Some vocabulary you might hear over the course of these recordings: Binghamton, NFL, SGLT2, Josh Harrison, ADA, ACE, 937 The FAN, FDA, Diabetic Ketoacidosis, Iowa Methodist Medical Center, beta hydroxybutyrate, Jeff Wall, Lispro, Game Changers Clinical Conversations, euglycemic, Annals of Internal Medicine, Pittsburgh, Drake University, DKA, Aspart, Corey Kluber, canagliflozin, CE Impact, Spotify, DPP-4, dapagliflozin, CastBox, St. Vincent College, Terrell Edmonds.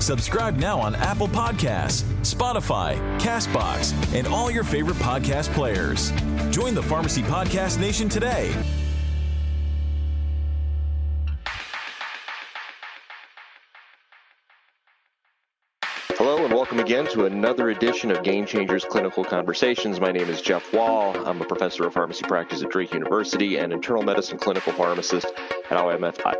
Subscribe now on Apple Podcasts, Spotify, CastBox, and all your favorite podcast players. Join the Pharmacy Podcast Nation today. Hello and welcome again to another edition of Game Changers Clinical Conversations. My name is Jeff Wall. I'm a professor of pharmacy practice at Drake University and internal medicine clinical pharmacist at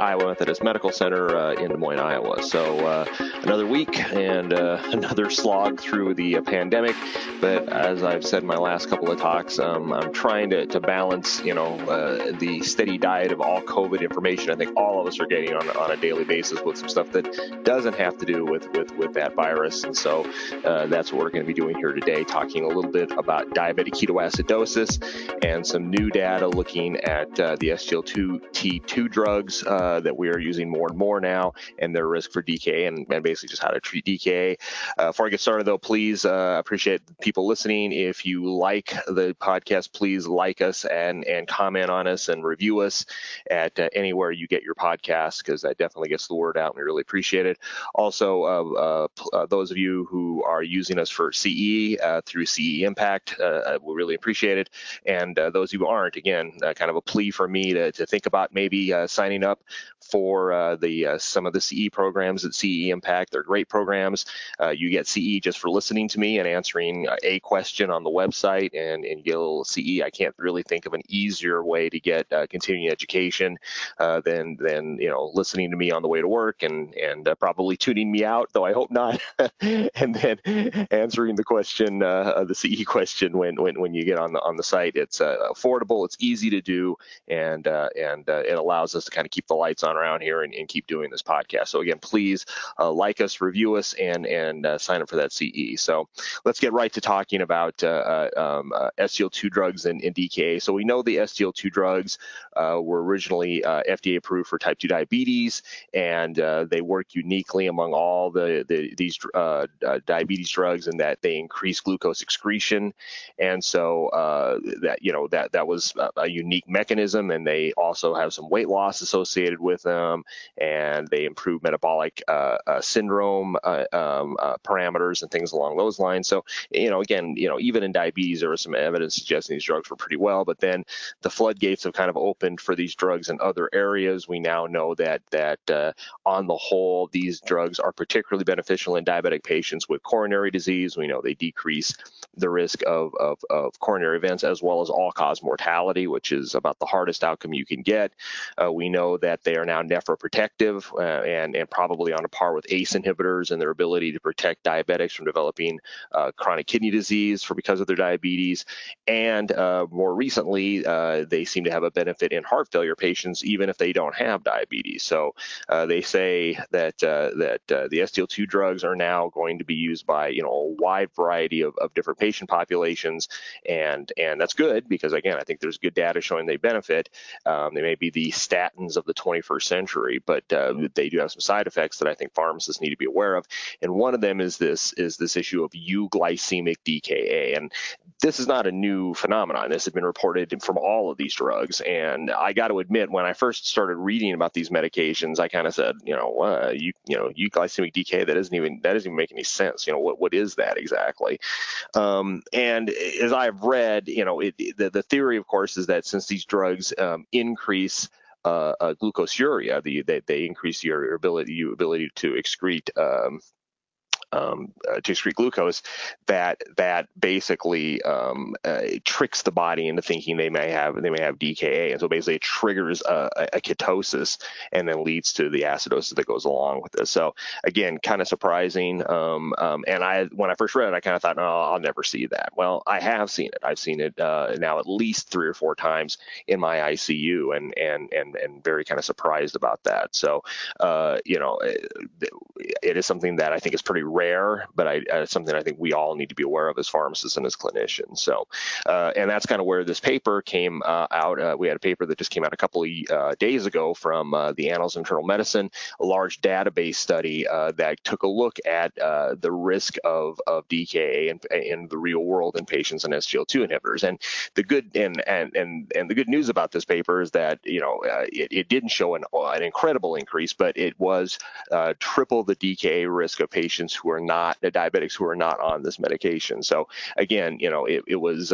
Iowa Methodist Medical Center in Des Moines, Iowa. So another week and another slog through the pandemic. But as I've said in my last couple of talks, I'm trying to balance, the steady diet of all COVID information I think all of us are getting on a daily basis with some stuff that doesn't have to do with that virus. And so that's what we're going to be doing here today, talking a little bit about diabetic ketoacidosis and some new data looking at the SGLT2 drugs that we are using more and more now and their risk for DKA and basically just how to treat DKA. Before I get started, though, please appreciate people listening. If you like the podcast, please like us and comment on us and review us at anywhere you get your podcast, because that definitely gets the word out, and we really appreciate it. Also, those of you who are using us for CE through CE Impact, we really appreciate it. And those who aren't, again, kind of a plea for me to think about maybe signing up for some of the CE programs at CE Impact. They're great programs. You get CE just for listening to me and answering a question on the website, and get a little CE. I can't really think of an easier way to get continuing education than listening to me on the way to work and probably tuning me out, though I hope not, and then answering the question, the CE question when you get on the site. It's affordable, it's easy to do, and it allows us to kind of keep the lights on around here and keep doing this podcast. So again, please like us, review us, and sign up for that CE. So let's get right to talking about SGLT2 drugs and DKA. So we know the SGLT2 drugs were originally FDA approved for type 2 diabetes, and they work uniquely among all these diabetes drugs in that they increase glucose excretion, and so that was a unique mechanism, and they also have some weight loss associated with them, and they improve metabolic syndrome parameters and things along those lines. So even in diabetes, there was some evidence suggesting these drugs were pretty well, but then the floodgates have kind of opened for these drugs in other areas. We now know that on the whole, these drugs are particularly beneficial in diabetic patients with coronary disease. We know they decrease the risk of coronary events as well as all-cause mortality, which is about the hardest outcome you can get. We know that they are now nephroprotective and probably on a par with ACE inhibitors in their ability to protect diabetics from developing chronic kidney disease because of their diabetes. And more recently, they seem to have a benefit in heart failure patients, even if they don't have diabetes. So they say that the SGLT2 drugs are now going to be used by a wide variety of different patient populations, and that's good because, again, I think there's good data showing they benefit. They may be the statins of the 21st century, but they do have some side effects that I think pharmacists need to be aware of. And one of them is this issue of euglycemic DKA, and this is not a new phenomenon. This has been reported from all of these drugs, and I got to admit, when I first started reading about these medications, I kind of said, euglycemic DKA, that doesn't even make any sense. What is that exactly? And as I've read, the theory, of course, is that since these drugs increase glucosuria, they increase your ability to excrete glucose, that basically tricks the body into thinking they may have DKA, and so basically it triggers a ketosis and then leads to the acidosis that goes along with this. So again, kind of surprising. And when I first read it, I kind of thought, no, I'll never see that. Well, I have seen it. I've seen it now at least 3 or 4 times in my ICU, and very kind of surprised about that. So it is something that I think is pretty rare, but it's something I think we all need to be aware of as pharmacists and as clinicians. So, and that's kind of where this paper came out. We had a paper that just came out a couple of days ago from the Annals of Internal Medicine, a large database study that took a look at the risk of DKA in the real world in patients and SGLT2 inhibitors. And the good and the good news about this paper is that it didn't show an incredible increase, but it was triple the DKA risk of patients who are not diabetics who are not on this medication. So again, it was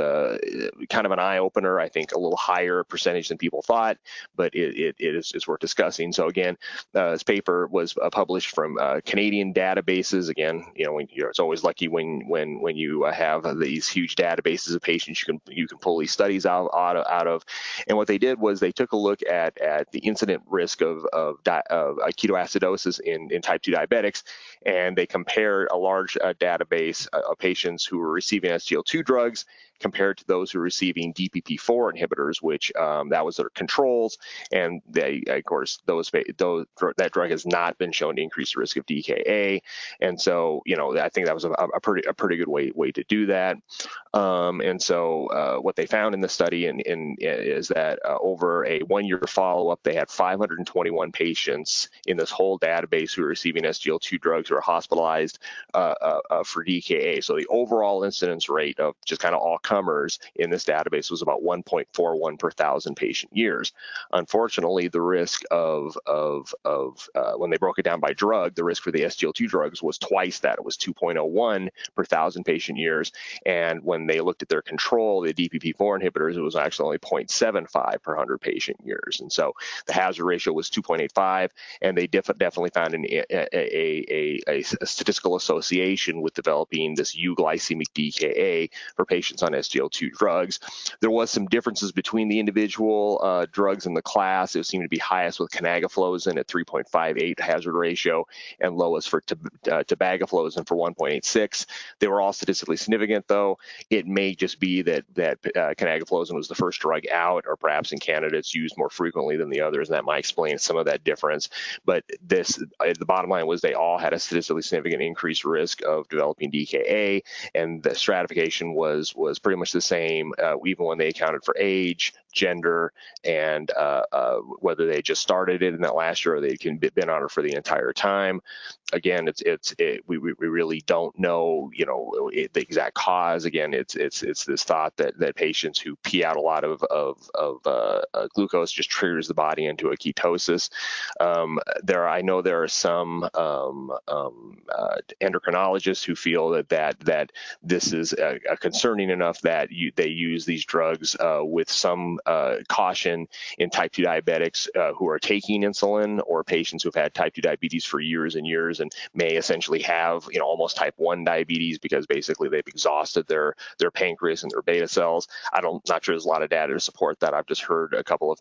kind of an eye opener. I think a little higher percentage than people thought, but it's worth discussing. So again, this paper was published from Canadian databases. Again, it's always lucky when you have these huge databases of patients you can pull these studies out of. And what they did was they took a look at the incident risk of ketoacidosis in type 2 diabetics, and they compared a large database of patients who were receiving SGLT2 drugs compared to those who are receiving DPP-4 inhibitors, which that was their controls, and they, of course, that drug has not been shown to increase the risk of DKA, and so I think that was a pretty good way to do that. And so what they found in the study is that over a 1-year follow-up, they had 521 patients in this whole database who were receiving SGLT2 drugs or hospitalized for DKA. So the overall incidence rate of just kind of all comers in this database was about 1.41 per 1,000 patient years. Unfortunately, the risk of when they broke it down by drug, the risk for the SGLT2 drugs was twice that. It was 2.01 per 1,000 patient years. And when they looked at their control, the DPP-4 inhibitors, it was actually only 0.75 per 100 patient years. And so the hazard ratio was 2.85, and they definitely found a statistical association with developing this euglycemic DKA for patients on SGLT2 drugs. There was some differences between the individual drugs in the class. It seemed to be highest with canagliflozin at 3.58 hazard ratio and lowest for dapagliflozin for 1.86. They were all statistically significant, though. It may just be that canagliflozin was the first drug out, or perhaps in Canada it's used more frequently than the others, and that might explain some of that difference. But the bottom line was they all had a statistically significant increased risk of developing DKA, and the stratification was pretty much the same, even when they accounted for age, gender, and whether they just started it in that last year or they can been on it for the entire time. Again, we really don't know the exact cause. Again, it's this thought that patients who pee out a lot of glucose just triggers the body into a ketosis. I know there are some endocrinologists who feel that this is a concerning enough that they use these drugs with some caution in type 2 diabetics who are taking insulin, or patients who've had type 2 diabetes for years and years and may essentially have almost type 1 diabetes because basically they've exhausted their pancreas and their beta cells. Not sure there's a lot of data to support that. I've just heard a couple of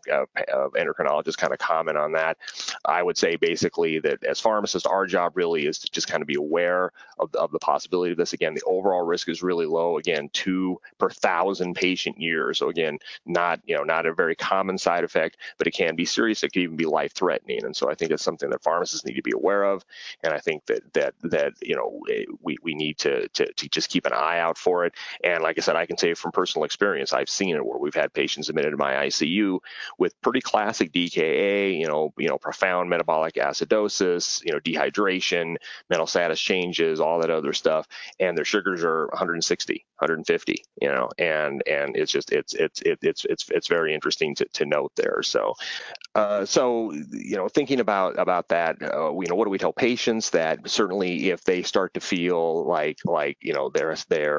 endocrinologists kind of comment on that. I would say basically that as pharmacists, our job really is to just kind of be aware of the possibility of this. Again, the overall risk is really low. Again, 2 per 1,000 patient years. So again, not a very common side effect, but it can be serious. It can even be life-threatening. And so I think it's something that pharmacists need to be aware of. And I think that we need to just keep an eye out for it. And like I said, I can say from personal experience, I've seen it where we've had patients admitted to my ICU with pretty classic DKA, profound metabolic acidosis, dehydration, mental status changes, all that other stuff, and their sugars are 160, 150, and it's very interesting to note there. So, thinking about that, what do we tell patients? That certainly if they start to feel like they're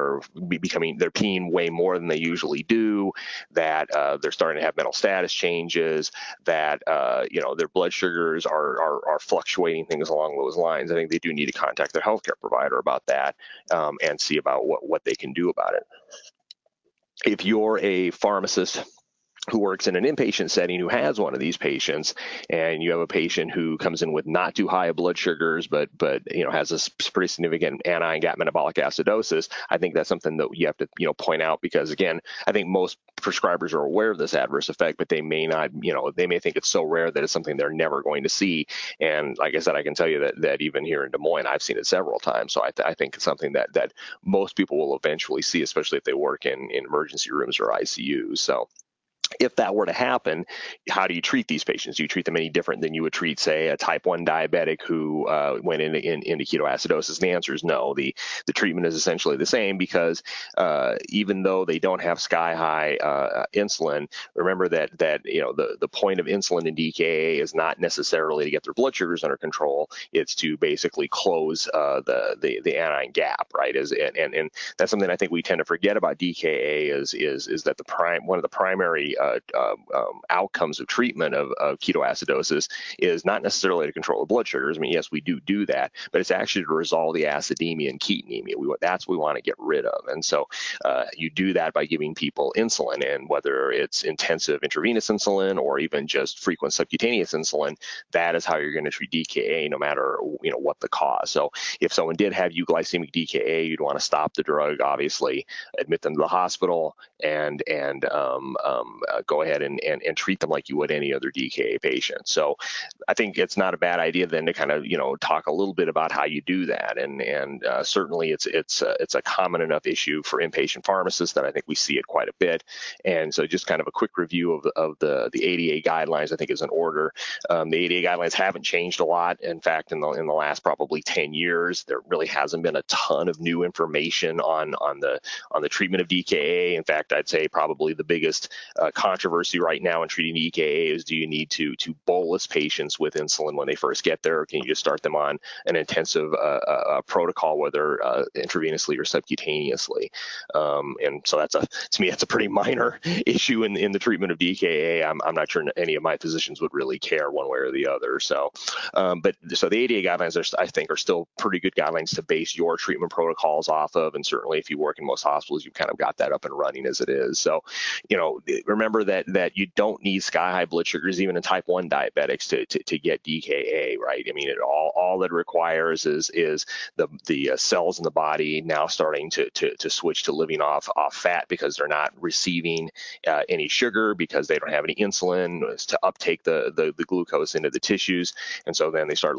peeing way more than they usually do, that they're starting to have mental status changes, that their blood sugars are fluctuating, things along those lines. I think they do need to contact their healthcare provider about that and see about what they can do about it. If you're a pharmacist who works in an inpatient setting who has one of these patients, and you have a patient who comes in with not too high of blood sugars, but you know, has a pretty significant anion gap metabolic acidosis, I think that's something that you have to, you know, point out, because again, I think most prescribers are aware of this adverse effect, but they may not, you know, they may think it's so rare that it's something they're never going to see. And like I said, I can tell you that even here in Des Moines, I've seen it several times. So I think it's something that most people will eventually see, especially if they work in emergency rooms or ICUs. So if that were to happen, how do you treat these patients? Do you treat them any different than you would treat, say, a type 1 diabetic who went into ketoacidosis? The answer is no. The treatment is essentially the same, because even though they don't have sky-high insulin, remember that you know, the point of insulin in DKA is not necessarily to get their blood sugars under control. It's to basically close the anion gap, right? And that's something I think we tend to forget about DKA is that one of the primary outcomes of treatment of ketoacidosis is not necessarily to control the blood sugars. I mean, yes, we do that, but it's actually to resolve the acidemia and ketonemia. That's what we want to get rid of. And so you do that by giving people insulin, and whether it's intensive intravenous insulin or even just frequent subcutaneous insulin, that is how you're going to treat DKA, no matter, you know, what the cause. So if someone did have euglycemic DKA, you'd want to stop the drug, obviously, admit them to the hospital, and go ahead and treat them like you would any other DKA patient. So I think it's not a bad idea then to kind of, you know, talk a little bit about how you do that. And certainly it's a common enough issue for inpatient pharmacists that I think we see it quite a bit. And so just kind of a quick review of the ADA guidelines, I think, is in order. The ADA guidelines haven't changed a lot. In fact, in the last probably 10 years, there really hasn't been a ton of new information on the treatment of DKA. In fact, I'd say probably the biggest controversy right now in treating DKA is, do you need to bolus patients with insulin when they first get there, or can you just start them on an intensive protocol, whether intravenously or subcutaneously? And so to me that's a pretty minor issue in the treatment of DKA. I'm not sure any of my physicians would really care one way or the other. So, so the ADA guidelines I think are still pretty good guidelines to base your treatment protocols off of, and certainly if you work in most hospitals, you've kind of got that up and running as it is. So, you know, remember that you don't need sky-high blood sugars, even in type 1 diabetics, to get DKA, right? I mean, it all that requires is the cells in the body now starting to switch to living off fat, because they're not receiving any sugar, because they don't have any insulin to uptake the glucose into the tissues, and so then they start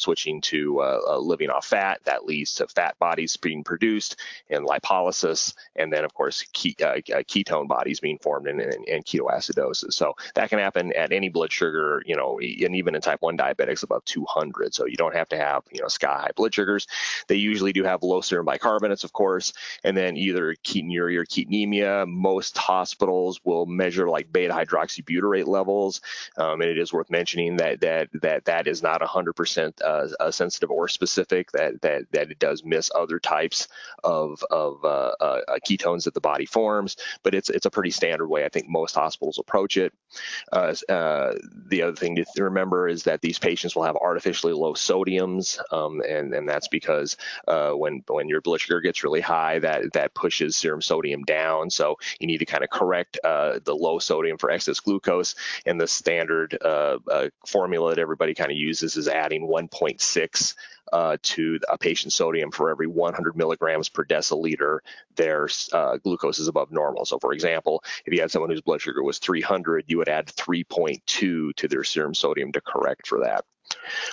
switching to living off fat. That leads to fat bodies being produced and lipolysis, and then of course ketone bodies being formed and ketoacidosis. So that can happen at any blood sugar, you know, and even in type 1 diabetics above 200. So you don't have to have, you know, sky high blood sugars. They usually do have low serum bicarbonates, of course, and then either ketonuria or ketonemia. Most hospitals will measure like beta hydroxybutyrate levels, and it is worth mentioning that is not 100% sensitive or specific. That it does miss other types of ketones that the body forms, but it's a pretty standard way I think most hospitals approach it. The other thing to remember is that these patients will have artificially low sodiums, and that's because when your blood sugar gets really high, that pushes serum sodium down. So you need to kind of correct the low sodium for excess glucose, and the standard formula that everybody kind of uses is adding 1.6 to a patient's sodium for every 100 milligrams per deciliter, their glucose is above normal. So for example, if you had someone whose blood sugar was 300, you would add 3.2 to their serum sodium to correct for that.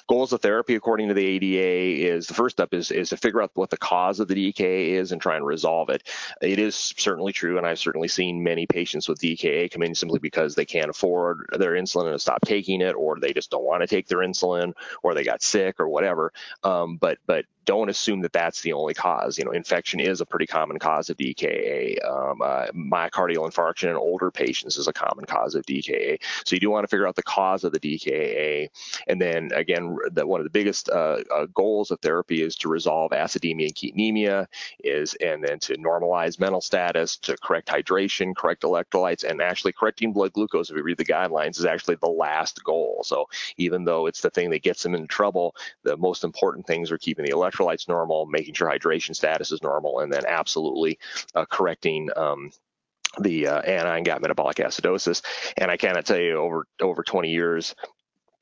Goals of therapy, according to the ADA, is the first up is to figure out what the cause of the DKA is and try and resolve it. It is certainly true, and I've certainly seen many patients with DKA come in simply because they can't afford their insulin and have stopped taking it, or they just don't want to take their insulin, or they got sick or whatever. But don't assume that that's the only cause. You know, infection is a pretty common cause of DKA. Myocardial infarction in older patients is a common cause of DKA. So you do want to figure out the cause of the DKA. And then again, one of the biggest goals of therapy is to resolve acidemia and ketonemia, and then to normalize mental status, to correct hydration, correct electrolytes, and actually correcting blood glucose, if you read the guidelines, is actually the last goal. So even though it's the thing that gets them into trouble, the most important things are keeping the electrolytes normal, making sure hydration status is normal, and then absolutely correcting the anion got metabolic acidosis. And I cannot tell you over 20 years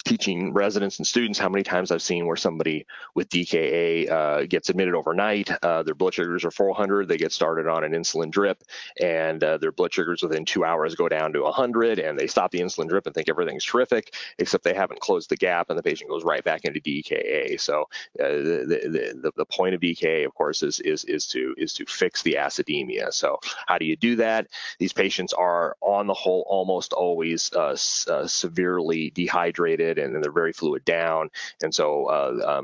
teaching residents and students how many times I've seen where somebody with DKA gets admitted overnight, their blood sugars are 400, they get started on an insulin drip, and their blood sugars within 2 hours go down to 100, and they stop the insulin drip and think everything's terrific, except they haven't closed the gap, and the patient goes right back into DKA. So the point of DKA, of course, is to fix the acidemia. So how do you do that? These patients are, on the whole, almost always severely dehydrated, and then they're very fluid down. And so,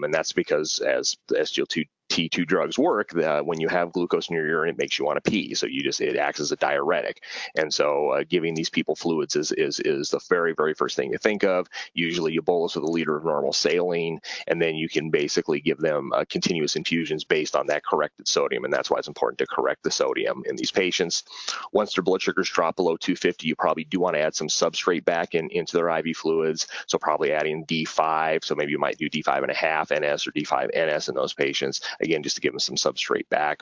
and that's because as the SGLT2 drugs work, when you have glucose in your urine, it makes you want to pee. So it acts as a diuretic. And so giving these people fluids is the very, very first thing you think of. Usually you bolus with a liter of normal saline, and then you can basically give them continuous infusions based on that corrected sodium. And that's why it's important to correct the sodium in these patients. Once their blood sugars drop below 250, you probably do want to add some substrate back into their IV fluids. So probably adding D5. So maybe you might do D5.5 NS or D5 NS in those patients. Again, just to give them some substrate back.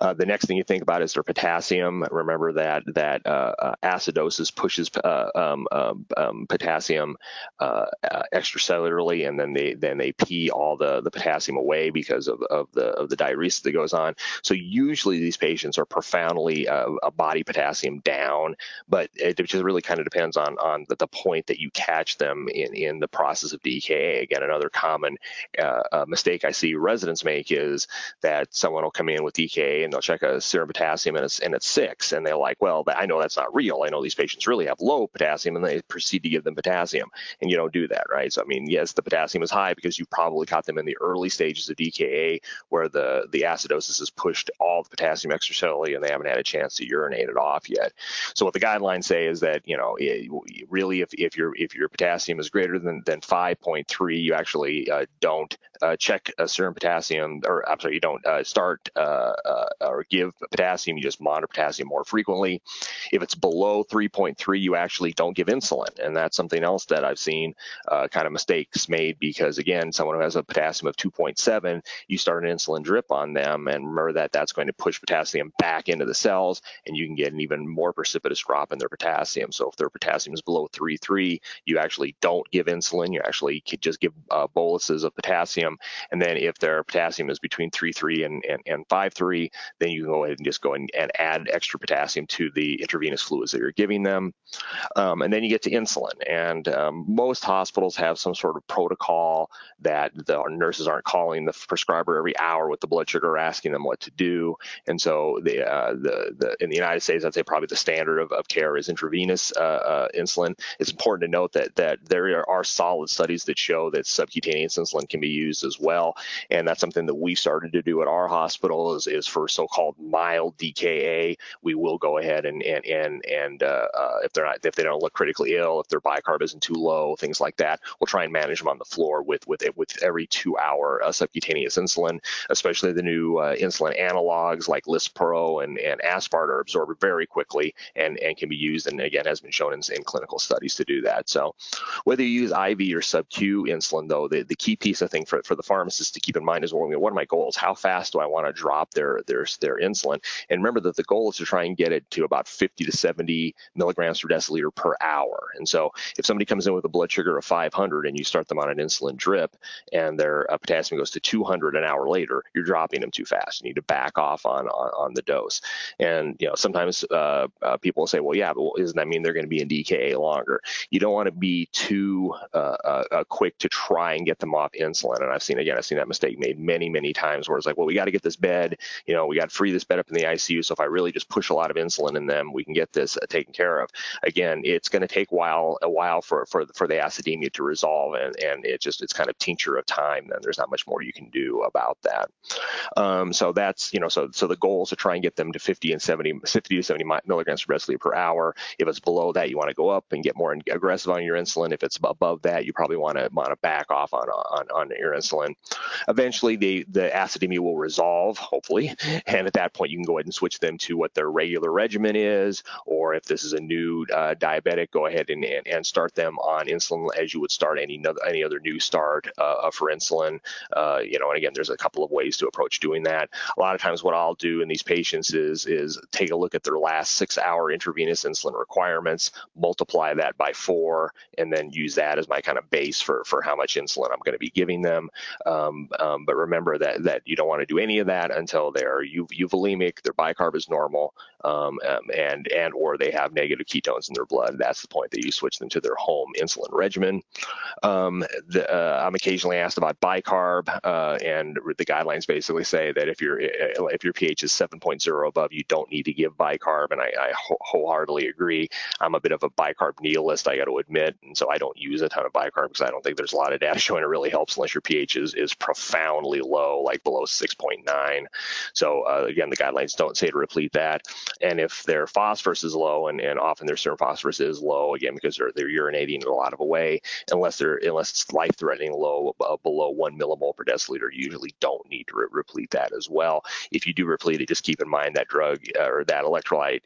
The next thing you think about is their potassium. Remember that acidosis pushes potassium extracellularly, and then they pee all the potassium away because of the diuresis that goes on. So usually these patients are profoundly body potassium down, but it just really kind of depends on the point that you catch them in the process of DKA. Again, another common mistake I see residents make is that someone will come in with DKA, and they'll check a serum potassium and it's 6, and they're like, well, I know that's not real. I know these patients really have low potassium, and they proceed to give them potassium, and you don't do that, right? So, I mean, yes, the potassium is high because you probably caught them in the early stages of DKA where the acidosis has pushed all the potassium extracellularly, and they haven't had a chance to urinate it off yet. So what the guidelines say is that, really if your potassium is greater than 5.3, you actually don't check a serum potassium, or I'm sorry, you don't start or give potassium. You just monitor potassium more frequently. If it's below 3.3, you actually don't give insulin, and that's something else that I've seen kind of mistakes made, because again, someone who has a potassium of 2.7, you start an insulin drip on them, and remember that's going to push potassium back into the cells, and you can get an even more precipitous drop in their potassium. So if their potassium is below 3.3, you actually don't give insulin. You actually could just give boluses of potassium, and then if their potassium is between 3.3 and 5.3, then you can go ahead and just go and add extra potassium to the intravenous fluids that you're giving them. And then you get to insulin. And most hospitals have some sort of protocol that the nurses aren't calling the prescriber every hour with the blood sugar asking them what to do. And so in the United States, I'd say probably the standard of care is intravenous insulin. It's important to note that there are solid studies that show that subcutaneous insulin can be used as well. And that's something that we've started to do at our hospital. Is for so-called mild DKA, we will go ahead and if they don't look critically ill, if their bicarb isn't too low, things like that, we'll try and manage them on the floor with every 2 hour subcutaneous insulin. Especially the new insulin analogs like Lispro and Aspart are absorbed very quickly and can be used, and again has been shown in clinical studies to do that. So whether you use IV or sub-Q insulin, though, the key piece I think for the pharmacist to keep in mind is, well, what are my goals? How fast do I want to drop their insulin? And remember that the goal is to try and get it to about 50 to 70 milligrams per deciliter per hour. And so if somebody comes in with a blood sugar of 500 and you start them on an insulin drip and their potassium goes to 200 an hour later, you're dropping them too fast. You need to back off on the dose. And sometimes people will say, well, yeah, but doesn't that mean they're going to be in DKA longer? You don't want to be too quick to try and get them off insulin. And I've seen that mistake made many, many times, where it's like, well, we got to get this bed, we got to free this bed up in the ICU. So if I really just push a lot of insulin in them, we can get this taken care of. Again, it's going to take a while for the acidemia to resolve, and it's kind of tincture of time. Then there's not much more you can do about that. So that's so the goal is to try and get them to 50 to 70 milligrams per deciliter per hour. If it's below that, you want to go up and get more aggressive on your insulin. If it's above that, you probably want to back off on your insulin. Eventually, the acidemia will resolve, hopefully. eventually. And at that point, you can go ahead and switch them to what their regular regimen is, or if this is a new diabetic, go ahead and start them on insulin as you would start any other new start for insulin. And again, there's a couple of ways to approach doing that. A lot of times what I'll do in these patients is take a look at their last 6-hour intravenous insulin requirements, multiply that by 4, and then use that as my kind of base for how much insulin I'm going to be giving them. But remember that you don't want to do any of that until they're euvolemic, their bicarb is normal, and or they have negative ketones in their blood. That's the point that you switch them to their home insulin regimen. I'm occasionally asked about bicarb, and the guidelines basically say that if your pH is 7.0 or above, you don't need to give bicarb, and I wholeheartedly agree. I'm a bit of a bicarb nihilist, I got to admit, and so I don't use a ton of bicarb because I don't think there's a lot of data showing it really helps unless your pH is profoundly low, like below 6.9. So again, the guidelines don't say to replete that. And if their phosphorus is low, and often their serum phosphorus is low, again, because they're urinating in a lot of a way, unless it's life-threatening low, below 1 millimole per deciliter, you usually don't need to replete that as well. If you do replete it, just keep in mind that drug or that electrolyte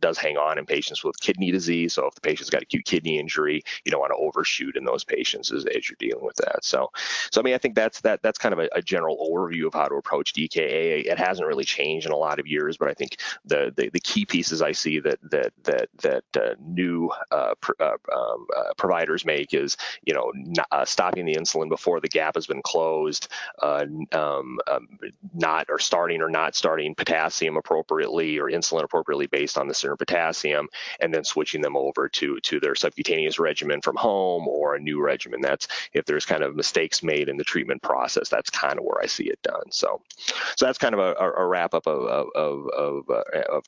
does hang on in patients with kidney disease. So if the patient's got acute kidney injury, you don't want to overshoot in those patients as you're dealing with that. So I mean, I think that's kind of a general overview of how to approach DKA. It hasn't really changed in a lot of years, but I think the key pieces I see that new providers make is stopping the insulin before the gap has been closed, starting potassium appropriately or insulin appropriately based on the serum potassium, and then switching them over to their subcutaneous regimen from home or a new regimen. That's if there's kind of mistakes made in the treatment process, that's kind of where I see it done. So that's kind of a wrap up of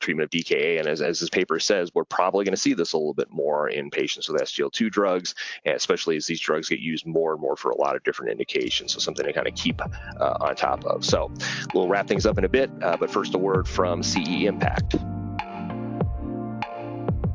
treatment of DKA. And as this paper says, we're probably going to see this a little bit more in patients with SGLT2 drugs, especially as these drugs get used more and more for a lot of different indications. So something to kind of keep on top of. So we'll wrap things up in a bit, but first a word from CE Impact.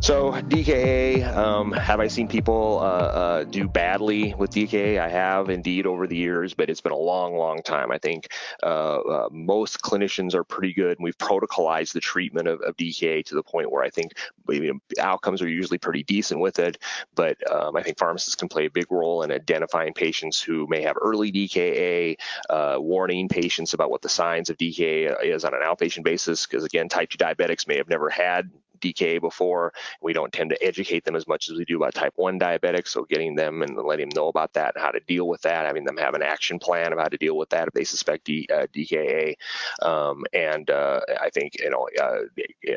So DKA, have I seen people do badly with DKA? I have indeed over the years, but it's been a long, long time. I think most clinicians are pretty good, and we've protocolized the treatment of DKA to the point where I think outcomes are usually pretty decent with it. But I think pharmacists can play a big role in identifying patients who may have early DKA, warning patients about what the signs of DKA is on an outpatient basis, because again, type 2 diabetics may have never had DKA before. We don't tend to educate them as much as we do about type 1 diabetics, so getting them and letting them know about that and how to deal with that, having them have an action plan of how to deal with that if they suspect DKA, and I think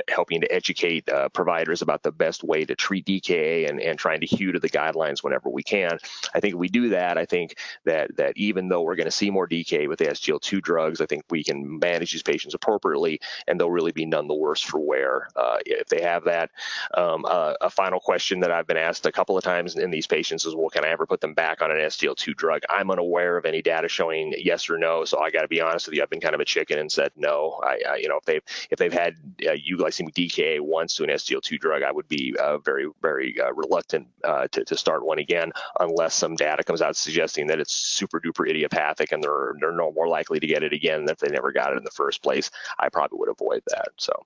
helping to educate providers about the best way to treat DKA and trying to hew to the guidelines whenever we can. I think if we do that, I think that even though we're going to see more DKA with the SGLT2 drugs, I think we can manage these patients appropriately, and they'll really be none the worse for wear if they have that. A final question that I've been asked a couple of times in these patients is, well, can I ever put them back on an SGLT2 drug? I'm unaware of any data showing yes or no, so I got to be honest with you. I've been kind of a chicken and said no. If they've had euglycemic DKA once to an SGLT2 drug, I would be very, very reluctant to start one again, unless some data comes out suggesting that it's super duper idiopathic and they're no more likely to get it again than if they never got it in the first place. I probably would avoid that. So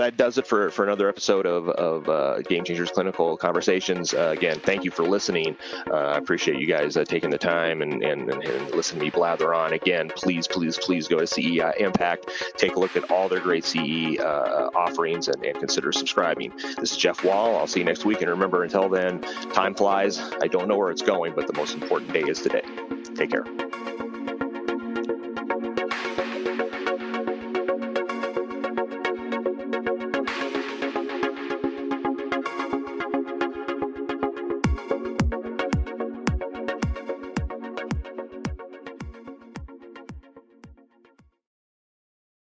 that does it for another episode of Game Changers Clinical Conversations. Again, thank you for listening. I appreciate you guys taking the time and listening to me blather on. Again, please go to CE Impact. Take a look at all their great CE offerings and consider subscribing. This is Jeff Wall. I'll see you next week. And remember, until then, time flies. I don't know where it's going, but the most important day is today. Take care.